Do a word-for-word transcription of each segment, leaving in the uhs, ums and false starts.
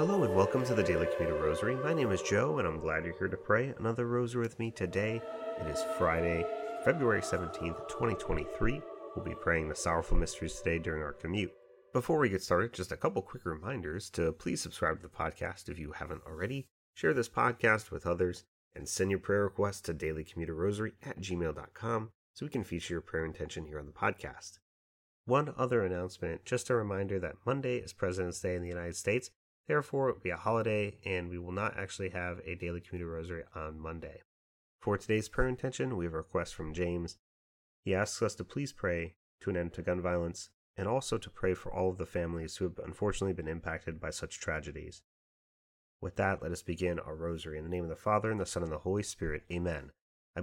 Hello and welcome to the Daily Commuter Rosary. My name is Joe and I'm glad you're here to pray another rosary with me today. It is Friday, February seventeenth, twenty twenty-three. We'll be praying the Sorrowful Mysteries today during our commute. Before we get started, just a couple quick reminders to please subscribe to the podcast if you haven't already, share this podcast with others, and send your prayer requests to daily commuter rosary at gmail dot com so we can feature your prayer intention here on the podcast. One other announcement, just a reminder that Monday is President's Day in the United States. Therefore, it will be a holiday, and we will not actually have a Daily Commuter Rosary on Monday. For today's prayer intention, we have a request from James. He asks us to please pray to an end to gun violence, and also to pray for all of the families who have unfortunately been impacted by such tragedies. With that, let us begin our rosary. In the name of the Father, and the Son, and the Holy Spirit. Amen. I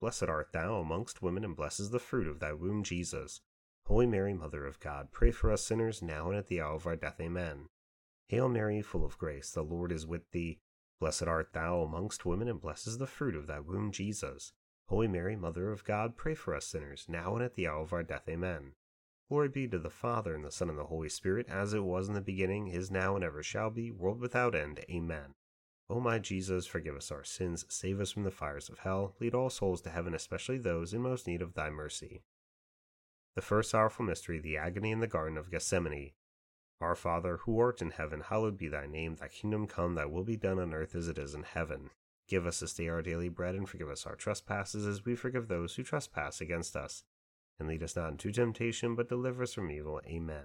Blessed art thou amongst women, and blessed is the fruit of thy womb, Jesus. Holy Mary, Mother of God, pray for us sinners, now and at the hour of our death. Amen. Hail Mary, full of grace, the Lord is with thee. Blessed art thou amongst women, and blessed is the fruit of thy womb, Jesus. Holy Mary, Mother of God, pray for us sinners, now and at the hour of our death. Amen. Glory be to the Father, and the Son, and the Holy Spirit, as it was in the beginning, is now, and ever shall be, world without end. Amen. O my Jesus, forgive us our sins, save us from the fires of hell, lead all souls to heaven, especially those in most need of thy mercy. The First Sorrowful Mystery, the Agony in the Garden of Gethsemane. Our Father, who art in heaven, hallowed be thy name. Thy kingdom come, thy will be done on earth as it is in heaven. Give us this day our daily bread, and forgive us our trespasses, as we forgive those who trespass against us. And lead us not into temptation, but deliver us from evil. Amen.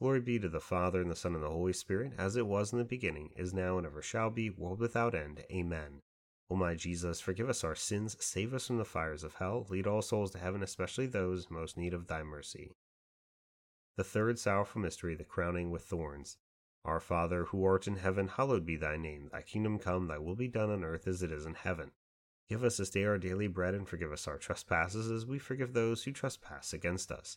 Glory be to the Father, and the Son, and the Holy Spirit, as it was in the beginning, is now, and ever shall be, world without end. Amen. O my Jesus, forgive us our sins, save us from the fires of hell, lead all souls to heaven, especially those most in need of thy mercy. The third sorrowful mystery, the crowning with thorns. Our Father, who art in heaven, hallowed be thy name. Thy kingdom come, thy will be done on earth as it is in heaven. Give us this day our daily bread, and forgive us our trespasses, as we forgive those who trespass against us.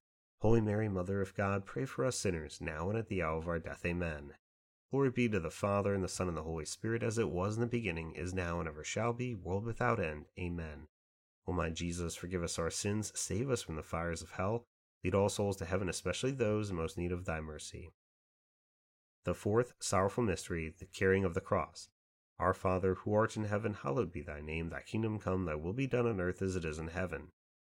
Holy Mary, Mother of God, pray for us sinners, now and at the hour of our death. Amen. Glory be to the Father, and the Son, and the Holy Spirit, as it was in the beginning, is now, and ever shall be, world without end. Amen. O my Jesus, forgive us our sins, save us from the fires of hell, lead all souls to heaven, especially those in most need of thy mercy. The fourth sorrowful mystery, the carrying of the cross. Our Father, who art in heaven, hallowed be thy name. Thy kingdom come, thy will be done on earth as it is in heaven.